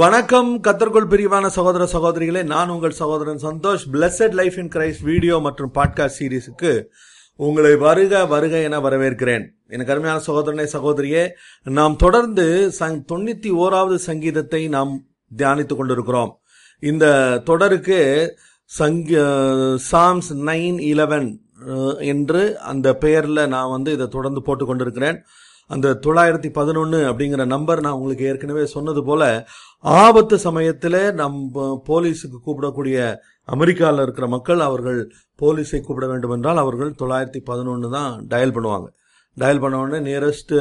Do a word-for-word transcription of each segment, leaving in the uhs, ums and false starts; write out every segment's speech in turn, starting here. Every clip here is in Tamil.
வணக்கம் கர்த்தருக்குள் பிரியமான சகோதர சகோதரிகளே, நான் உங்கள் சகோதரன் Santhosh. Blessed life in Christ video மற்றும் பாட்காஸ்ட் சீரீஸுக்கு உங்களை வருக வருக என வரவேற்கிறேன். எனக்கு அருமையான சகோதரனே சகோதரியே, நாம் தொடர்ந்து தொண்ணூத்தி ஓராவது சங்கீதத்தை நாம் தியானித்துக் கொண்டிருக்கிறோம். இந்த தொடருக்கு சங்க சாம்ஸ் நைன் இலவன் என்று அந்த பெயர்ல நான் வந்து இதை தொடர்ந்து போட்டுக் கொண்டிருக்கிறேன். அந்த தொள்ளாயிரத்தி பதினொன்னு அப்படிங்கிற நம்பர் நான் உங்களுக்கு ஏற்கனவே சொன்னது போல, ஆபத்து சமயத்தில் நம் போலீஸுக்கு கூப்பிடக்கூடிய அமெரிக்காவில் இருக்கிற மக்கள் அவர்கள் போலீஸை கூப்பிட வேண்டும் என்றால் அவர்கள் தொள்ளாயிரத்தி பதினொன்று தான் டயல் பண்ணுவாங்க. டயல் பண்ண உடனே நியரஸ்ட்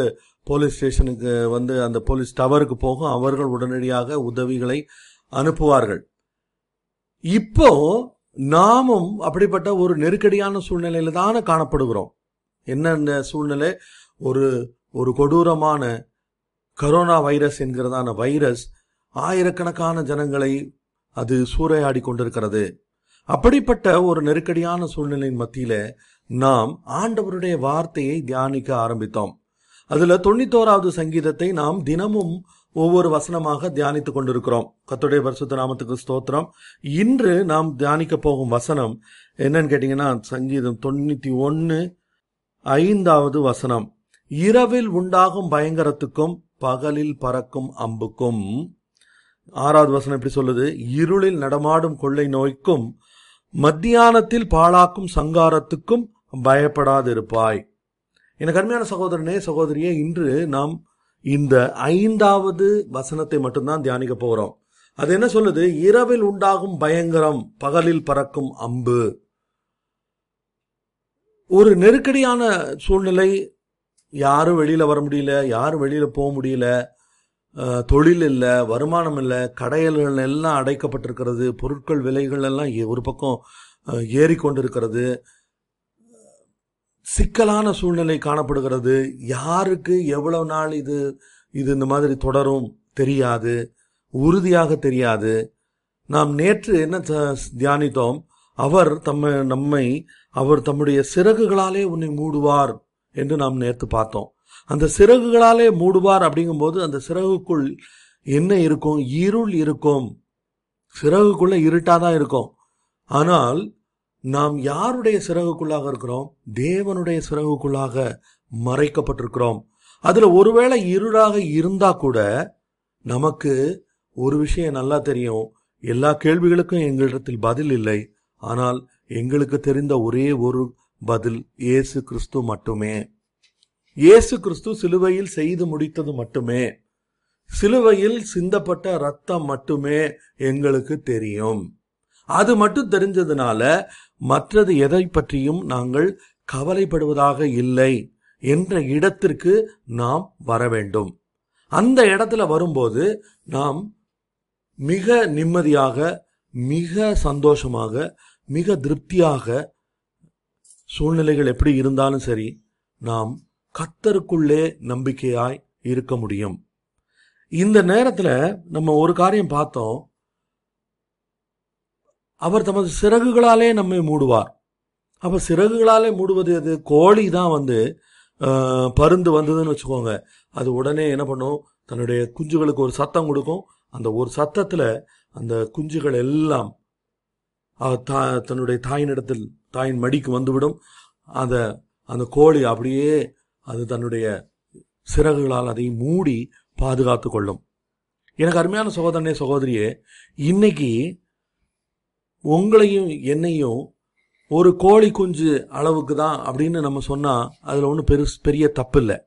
போலீஸ் ஸ்டேஷனுக்கு வந்து அந்த போலீஸ் டவருக்கு போகும். அவர்கள் உடனடியாக உதவிகளை அனுப்புவார்கள். இப்போ நாமும் அப்படிப்பட்ட ஒரு நெருக்கடியான சூழ்நிலையில தானே காணப்படுகிறோம். என்னென்ன சூழ்நிலை? ஒரு ஒரு கொடூரமான கரோனா வைரஸ் என்கிறதான வைரஸ் ஆயிரக்கணக்கான ஜனங்களை அது சூறையாடி கொண்டிருக்கிறது. அப்படிப்பட்ட ஒரு நெருக்கடியான சூழ்நிலையின் மத்தியில நாம் ஆண்டவருடைய வார்த்தையை தியானிக்க ஆரம்பித்தோம். அதுல தொண்ணூத்தோராவது சங்கீதத்தை நாம் தினமும் ஒவ்வொரு வசனமாக தியானித்துக் கொண்டிருக்கிறோம். கர்த்தருடைய பரிசுத்த நாமத்துக்கு ஸ்தோத்திரம். இன்று நாம் தியானிக்க போகும் வசனம் என்னன்னு கேட்டீங்கன்னா, சங்கீதம் தொண்ணூத்தி ஒன்னு ஐந்தாவது வசனம், இரவில் உண்டாகும் பயங்கரத்துக்கும் பகலில் பறக்கும் அம்புக்கும். ஆறாவது வசனம் எப்படி சொல்லுது? இருளில் நடமாடும் கொள்ளை நோய்க்கும் மத்தியானத்தில் பாழாக்கும் சங்காரத்துக்கும் பயப்படாதிருப்பாய். எனக்கு அருமையான சகோதரனே சகோதரியே, இன்று நாம் இந்த ஐந்தாவது வசனத்தை மட்டும்தான் தியானிக்க போகிறோம். அது என்ன சொல்லுது? இரவில் உண்டாகும் பயங்கரம், பகலில் பறக்கும் அம்பு. ஒரு நெருக்கடியான சூழ்நிலை, யாரும் வெளியில வர முடியல, யாரும் வெளியில போக முடியல, தொழில் இல்லை, வருமானம் இல்லை, கடைகள் எல்லாம் அடைக்கப்பட்டிருக்கிறது, பொருட்கள் விலைகள் எல்லாம் ஒரு பக்கம் ஏறிக்கொண்டிருக்கிறது, சிக்கலான சூழ்நிலை காணப்படுகிறது. யாருக்கு எவ்வளவு நாள் இது இது இந்த மாதிரி தொடரும் தெரியாது, உறுதியாக தெரியாது. நாம் நேற்று என்ன தியானித்தோம்? அவர் தம்மை நம்மை அவர் தம்முடைய சிறகுகளாலே உன்னை மூடுவார் என்று நாம் நேற்று பார்த்தோம். அந்த சிறகுகளாலே மூடுவார் அப்படிங்கும்போது அந்த சிறகுக்குள் என்ன இருக்கும்? இருள் இருக்கும். சிறகுக்குள்ள இருட்டாதான் இருக்கும். ஆனால் நாம் யாருடைய சிறகுக்குள்ளாக இருக்கிறோம்? தேவனுடைய சிறகுக்குள்ளாக மறைக்கப்பட்டிருக்கிறோம். அதுல ஒருவேளை இருளாக இருந்தா கூட நமக்கு ஒரு விஷயம் நல்லா தெரியும், எல்லா கேள்விகளுக்கும் எங்களிடத்தில் பதில் இல்லை. ஆனால் எங்களுக்கு தெரிந்த ஒரே ஒரு பதில் இயேசு கிறிஸ்து மட்டுமே. இயேசு கிறிஸ்து சிலுவையில் செய்து முடித்தது மட்டுமே, சிலுவையில் சிந்தப்பட்ட இரத்தம் மட்டுமே எங்களுக்கு தெரியும். அது மட்டும் தெரிஞ்சதுனால மற்றது எதை பற்றியும் நாங்கள் கவலைப்படுவதாக இல்லை என்ற இடத்திற்கு நாம் வர வேண்டும். அந்த இடத்துல வரும்போது நாம் மிக நிம்மதியாக, மிக சந்தோஷமாக, மிக திருப்தியாக, சூழ்நிலைகள் எப்படி இருந்தாலும் சரி, நாம் கர்த்தருக்குள்ளே நம்பிக்கையாய் இருக்க முடியும். இந்த நேரத்துல நம்ம ஒரு காரியம் பார்த்தோம், அவர் தமது சிறகுகளாலே நம்மை மூடுவார். அப்ப சிறகுகளாலே மூடுவது எது? கோழி தான் வந்து அஹ் பருந்து வந்ததுன்னு வச்சுக்கோங்க, அது உடனே என்ன பண்ணும்? தன்னுடைய குஞ்சுகளுக்கு ஒரு சத்தம் கொடுக்கும். அந்த ஒரு சத்தத்துல அந்த குஞ்சுகள் எல்லாம் தன்னுடைய தாயினிடத்தில், தாயின் மடிக்கு வந்துவிடும். அந்த அந்த கோழி அப்படியே அது தன்னுடைய சிறகுகளால் அதை மூடி பாதுகாத்து கொள்ளும். எனக்கு அருமையான சகோதரனே சகோதரியே, இன்னைக்கு உங்களையும் என்னையும் ஒரு கோழி குஞ்சு அளவுக்கு தான் அப்படின்னு நம்ம சொன்னா அதுல ஒன்றும் பெரு பெரிய தப்பு இல்லை.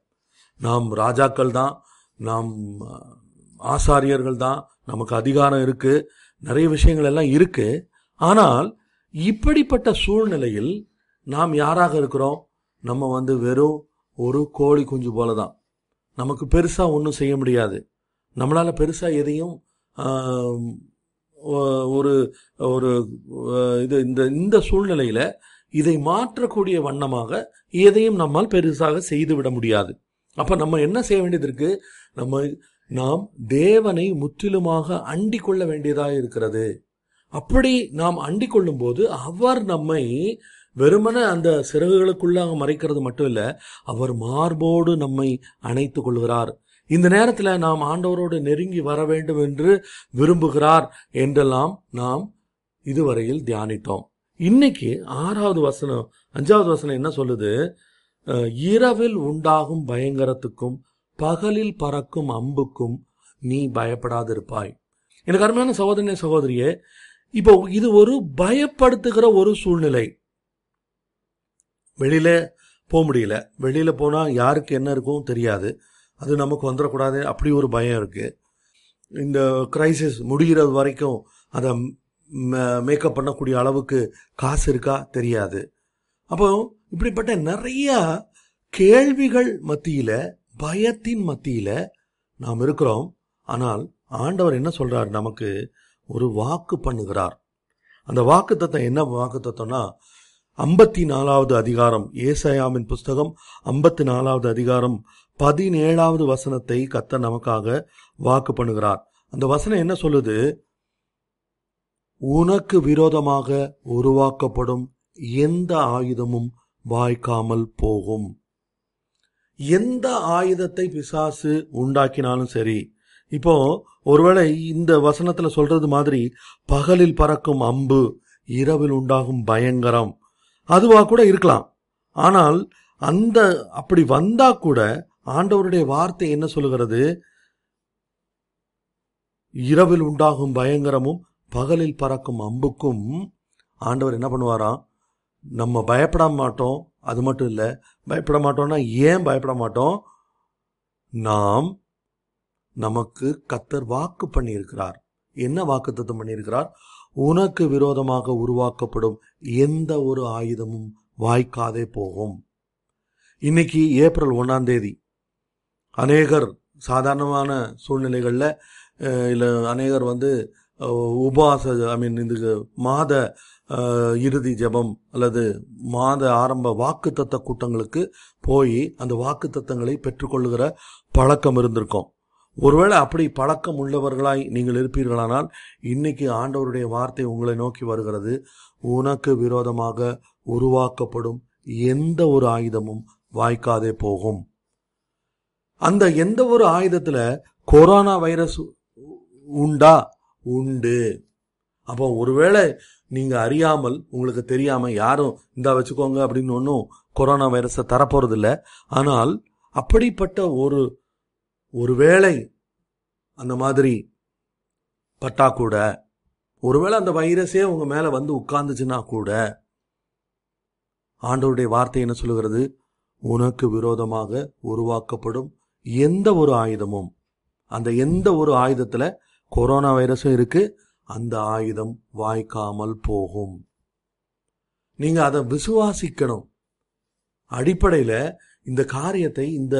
நாம் ராஜாக்கள் தான், நாம் ஆசாரியர்கள் தான், நமக்கு அதிகாரம் இருக்கு, நிறைய விஷயங்கள் எல்லாம் இருக்கு. ஆனால் இப்படிப்பட்ட சூழ்நிலையில் நாம் யாராக இருக்கிறோம்? நம்ம வந்து வெறும் ஒரு கோழி குஞ்சு போல தான். நமக்கு பெருசா ஒன்றும் செய்ய முடியாது, நம்மளால பெருசா எதையும் ஒரு ஒரு இது இந்த இந்த சூழ்நிலையில இதை மாற்றக்கூடிய வண்ணமாக எதையும் நம்மால் பெருசாக செய்துவிட முடியாது. அப்ப நம்ம என்ன செய்ய வேண்டியது இருக்கு? நம்ம நாம் தேவனை முற்றிலுமாக அண்டி கொள்ள வேண்டியதாக இருக்கிறது. அப்படி நாம் அண்டி கொள்ளும் போது அவர் நம்மை வெறுமனே அந்த சிறகுகளுக்குள்ளாக மறைக்கிறது மட்டும் இல்லை, அவர் மார்போடு நம்மை அணைத்து கொள்கிறார். இந்த நேரத்தில் நாம் ஆண்டவரோடு நெருங்கி வர வேண்டும் என்று விரும்புகிறார் என்றெல்லாம் நாம் இதுவரையில் தியானித்தோம். இன்னைக்கு ஆறாவது வசனம் அஞ்சாவது வசனம் என்ன சொல்லுது? இரவில் உண்டாகும் பயங்கரத்துக்கும் பகலில் பறக்கும் அம்புக்கும் நீ பயப்படாதிருப்பாய். எனக்கு அருமையான சகோதரனே சகோதரியே, இப்போ இது ஒரு பயப்படுத்துகிற ஒரு சூழ்நிலை. வெளியில போக முடியல, வெளியில போனா யாருக்கு என்ன இருக்கும் தெரியாது, அது நமக்கு வந்துடக்கூடாது அப்படி ஒரு பயம் இருக்கு. இந்த கிரைசிஸ் முடிகிறது வரைக்கும் அதை மேக்கப் பண்ணக்கூடிய அளவுக்கு காசு இருக்கா தெரியாது. அப்போ இப்படிப்பட்ட நிறைய கேள்விகள் மத்தியில, பயத்தின் மத்தியில நாம் இருக்கிறோம். ஆனால் ஆண்டவர் என்ன சொல்றார்? நமக்கு ஒரு வாக்கு பண்ணுகிறார். அந்த வாக்கு தத்தம் என்ன வாக்கு தத்தம்னா, ஐம்பத்தி நாலாவது அதிகாரம், ஏசாயாவின் புஸ்தகம் ஐம்பத்தி நாலாவது அதிகாரம் பதினேழாவது வசனத்தை கர்த்தர் நமக்காக வாக்கு பண்ணுகிறார். அந்த வசனம் என்ன சொல்லுது? உனக்கு விரோதமாக உருவாக்கப்படும் எந்த ஆயுதமும் வாய்க்காமல் போகும். எந்த ஆயுதத்தை பிசாசு உண்டாக்கினாலும் சரி. இப்போ ஒருவேளை இந்த வசனத்துல சொல்றது மாதிரி பகலில் பறக்கும் அம்பு, இரவில் உண்டாகும் பயங்கரம் அதுவா கூட இருக்கலாம். ஆனால் அந்த அப்படி வந்தா கூட ஆண்டவருடைய வார்த்தை என்ன சொல்லுகிறது? இரவில் உண்டாகும் பயங்கரமும் பகலில் பறக்கும் அம்புக்கும் ஆண்டவர் என்ன பண்ணுவாராம்? நம்ம பயப்பட மாட்டோம். அது மட்டும் இல்லை, பயப்பட மாட்டோம்னா ஏன் பயப்பட மாட்டோம்? நாம் நமக்கு கர்த்தர் வாக்கு பண்ணியிருக்கிறார். என்ன வாக்கு தத்தம் பண்ணியிருக்கிறார்? உனக்கு விரோதமாக உருவாக்கப்படும் எந்த ஒரு ஆயுதமும் வாய்க்காதே போகும். இன்னைக்கு ஏப்ரல் ஒன்னாம் தேதி அநேகர் சாதாரணமான சூழ்நிலைகளில் இல்லை, அநேகர் வந்து உபாச ஐ மீன் இந்த மாத இறுதி ஜெபம் அல்லது மாத ஆரம்ப வாக்கு தத்த கூட்டங்களுக்கு போய் அந்த வாக்கு தத்தங்களை பெற்றுக்கொள்ளுகிற பழக்கம் இருந்திருக்கும். ஒருவேளை அப்படி பழக்கம் உள்ளவர்களாய் நீங்கள் இருப்பீர்களானால் இன்னைக்கு ஆண்டவருடைய வார்த்தை உங்களை நோக்கி வருகிறது. உனக்கு விரோதமாக உருவாக்கப்படும் எந்த ஒரு ஆயுதமும் வாய்க்காதே போகும். அந்த எந்த ஒரு ஆயுதத்துல கொரோனா வைரஸ் உண்டா? உண்டு. அப்போ ஒருவேளை நீங்க அறியாமல், உங்களுக்கு தெரியாம யாரும் இந்தா வச்சுக்கோங்க அப்படின்னு ஒன்றும் கொரோனா வைரஸை தரப்போறது இல்லை. ஆனால் அப்படிப்பட்ட ஒரு ஒருவேளை அந்த மாதிரி பட்டா கூட, ஒருவேளை அந்த வைரஸே உங்க மேல வந்து உட்கார்ந்துச்சுன்னா கூட ஆண்டவருடைய வார்த்தை என்ன சொல்லுகிறது? உனக்கு விரோதமாக உருவாக்கப்படும் எந்த ஒரு ஆயுதமும், அந்த எந்த ஒரு ஆயுதத்துல கொரோனா வைரஸும் இருக்கு, அந்த ஆயுதம் வாய்க்காமல் போகும். நீங்க அதை விசுவாசிக்கணும். அடிப்படையில இந்த காரியத்தை, இந்த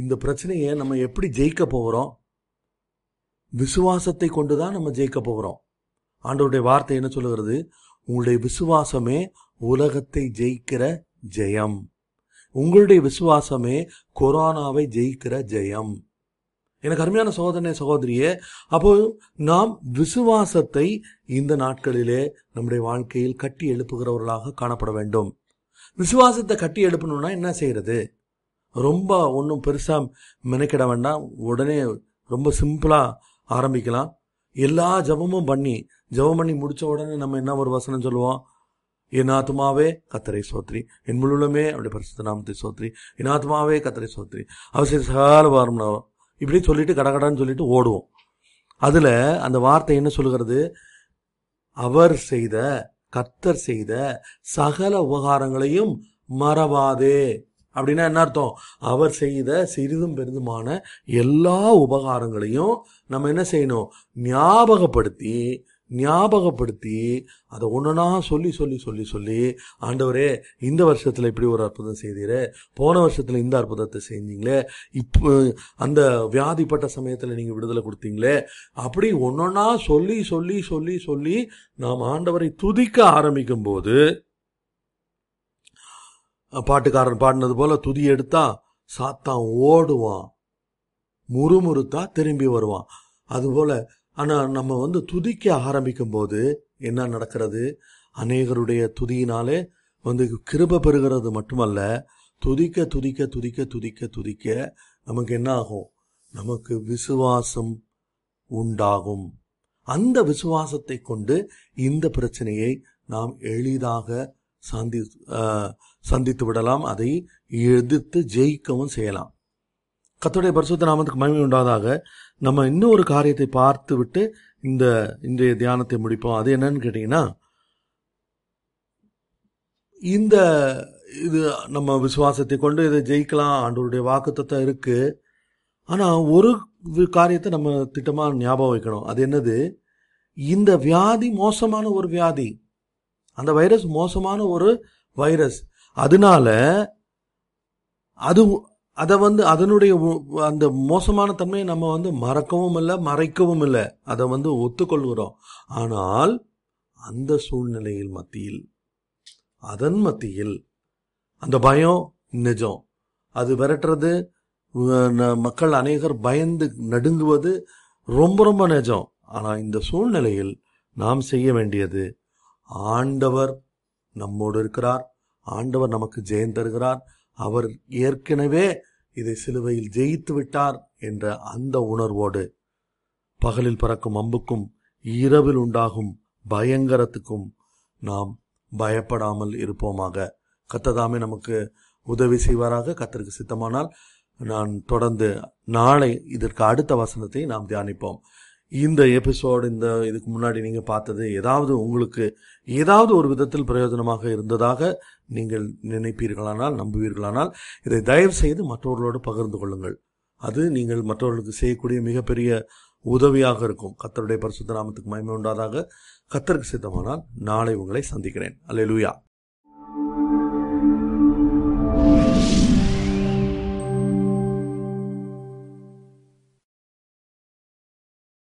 இந்த பிரச்சனையை நம்ம எப்படி ஜெயிக்க போகிறோம்? விசுவாசத்தை கொண்டுதான் நம்ம ஜெயிக்க போகிறோம். ஆண்டவருடைய வார்த்தை என்ன சொல்லுகிறது? உங்களுடைய விசுவாசமே உலகத்தை ஜெயிக்கிற ஜெயம். உங்களுடைய விசுவாசமே கொரோனாவை ஜெயிக்கிற ஜெயம். எனக்கு அருமையான சகோதரனே சகோதரியே, அப்போ நாம் விசுவாசத்தை இந்த நாட்களிலே நம்முடைய வாழ்க்கையில் கட்டி எழுப்புகிறவர்களாக காணப்பட வேண்டும். விசுவாசத்தை கட்டி எழுப்பணும்னா என்ன செய்யறது? ரொம்ப ஒன்றும் பெருசாக மெனக்கிட வேண்டாம். உடனே ரொம்ப சிம்பிளாக ஆரம்பிக்கலாம். எல்லா ஜபமும் பண்ணி, ஜபம் பண்ணி முடித்த உடனே நம்ம என்ன ஒரு வசனம் சொல்லுவோம்? என் ஆத்மாவே கர்த்தரை ஸ்தோத்திரி, என் முழுவதுமே அவருடைய பரிசுத்த நாமத்தை ஸ்தோத்திரி, என் ஆத்மாவே கர்த்தரை ஸ்தோத்திரி, அவசிய சகால வாரம்னா இப்படி சொல்லிட்டு கடகடான்னு சொல்லிட்டு ஓடுவோம். அதில் அந்த வார்த்தை என்ன சொல்கிறது? அவர் செய்த, கர்த்தர் செய்த சகல உபகாரங்களையும் மறவாதே. அப்படின்னா என்ன அர்த்தம்? அவர் செய்த சிறிதும் பெரிதுமான எல்லா உபகாரங்களையும் நம்ம என்ன செய்யணும்? ஞாபகப்படுத்தி ஞாபகப்படுத்தி அதை ஒன்றுனா சொல்லி சொல்லி சொல்லி சொல்லி ஆண்டவரே, இந்த வருஷத்தில் இப்படி ஒரு அற்புதம் செய்தீரே, போன வருஷத்தில் இந்த அற்புதத்தை செஞ்சீங்களே, இப்போ அந்த வியாதிப்பட்ட சமயத்தில் நீங்கள் விடுதலை கொடுத்தீங்களே, அப்படி ஒன்றுனா சொல்லி சொல்லி சொல்லி சொல்லி நாம் ஆண்டவரை துதிக்க ஆரம்பிக்கும் போது, பாட்டுக்காரன் பாடினது போல துதி எடுத்தா சாத்தான் ஓடுவான், முறுமுறுத்தா திரும்பி வருவான். அதுபோல ஆனால் நம்ம வந்து துதிக்க ஆரம்பிக்கும் போது என்ன நடக்கிறது? அநேகருடைய துதியினாலே வந்து கிருபை பெறுகிறது மட்டுமல்ல, துதிக்க துதிக்க துதிக்க துதிக்க துதிக்க நமக்கு என்ன ஆகும்? நமக்கு விசுவாசம் உண்டாகும். அந்த விசுவாசத்தை கொண்டு இந்த பிரச்சனையை நாம் எளிதாக சந்தி சந்தித்து விடலாம். அதை எதிர்த்து ஜெயிக்கவும் செய்யலாம். கர்த்தருடைய பரிசுத்த நாமத்துக்கு மகிமை உண்டாவதாக. நம்ம இன்னொரு காரியத்தை பார்த்து விட்டு இந்த இன்றைய தியானத்தை முடிப்போம். அது என்னன்னு கேட்டிங்கன்னா, இந்த இது நம்ம விசுவாசத்தை கொண்டு இதை ஜெயிக்கலாம், ஆண்டவருடைய வாக்குத்தத்தம் இருக்குது. ஆனால் ஒரு காரியத்தை நம்ம திட்டமாக ஞாபகம் வைக்கணும். அது என்னது? இந்த வியாதி மோசமான ஒரு வியாதி, அந்த வைரஸ் மோசமான ஒரு வைரஸ். அதனால அது அதை வந்து அதனுடைய அந்த மோசமான தன்மையை நம்ம வந்து மறக்கவும் இல்லை, மறைக்கவும் இல்லை, அதை வந்து ஒத்துக்கொள்கிறோம். ஆனால் அந்த சூழ்நிலையில் மத்தியில், அதன் மத்தியில் அந்த பயம் நிஜம். அது விரட்டுறது, மக்கள் அநேகர் பயந்து நடுங்குவது ரொம்ப ரொம்ப நிஜம். ஆனால் இந்த சூழ்நிலையில் நாம் செய்ய வேண்டியது, ஆண்டவர் நம்மோடு இருக்கிறார், ஆண்டவர் நமக்கு ஜெயம் தருகிறார், அவர் ஏற்கனவே இதை சிலுவையில் ஜெயித்து விட்டார் என்ற அந்த உணர்வோடு பகலில் பறக்கும் அம்புக்கும் இரவில் உண்டாகும் பயங்கரத்துக்கும் நாம் பயப்படாமல் இருப்போமாக. கர்த்தர் நமக்கு உதவி செய்வாராக. கர்த்தருக்கு சித்தமானால் நான் தொடர்ந்து நாளை இதற்கு அடுத்த வசனத்தை நாம் தியானிப்போம். இந்த எபிசோடு, இந்த இதுக்கு முன்னாடி நீங்கள் பார்த்தது ஏதாவது உங்களுக்கு ஏதாவது ஒரு விதத்தில் பிரயோஜனமாக இருந்ததாக நீங்கள் நினைப்பீர்களானால், நம்புவீர்களானால், இதை தயவு செய்து மற்றவர்களோடு பகிர்ந்து கொள்ளுங்கள். அது நீங்கள் மற்றவர்களுக்கு செய்யக்கூடிய மிகப்பெரிய உதவியாக இருக்கும். கர்த்தருடைய பரிசுத்த நாமத்துக்கு மகிமை உண்டாதாக. கர்த்தருக்கு சித்தமானால் நாளை உங்களை சந்திக்கிறேன். அல்லேலூயா.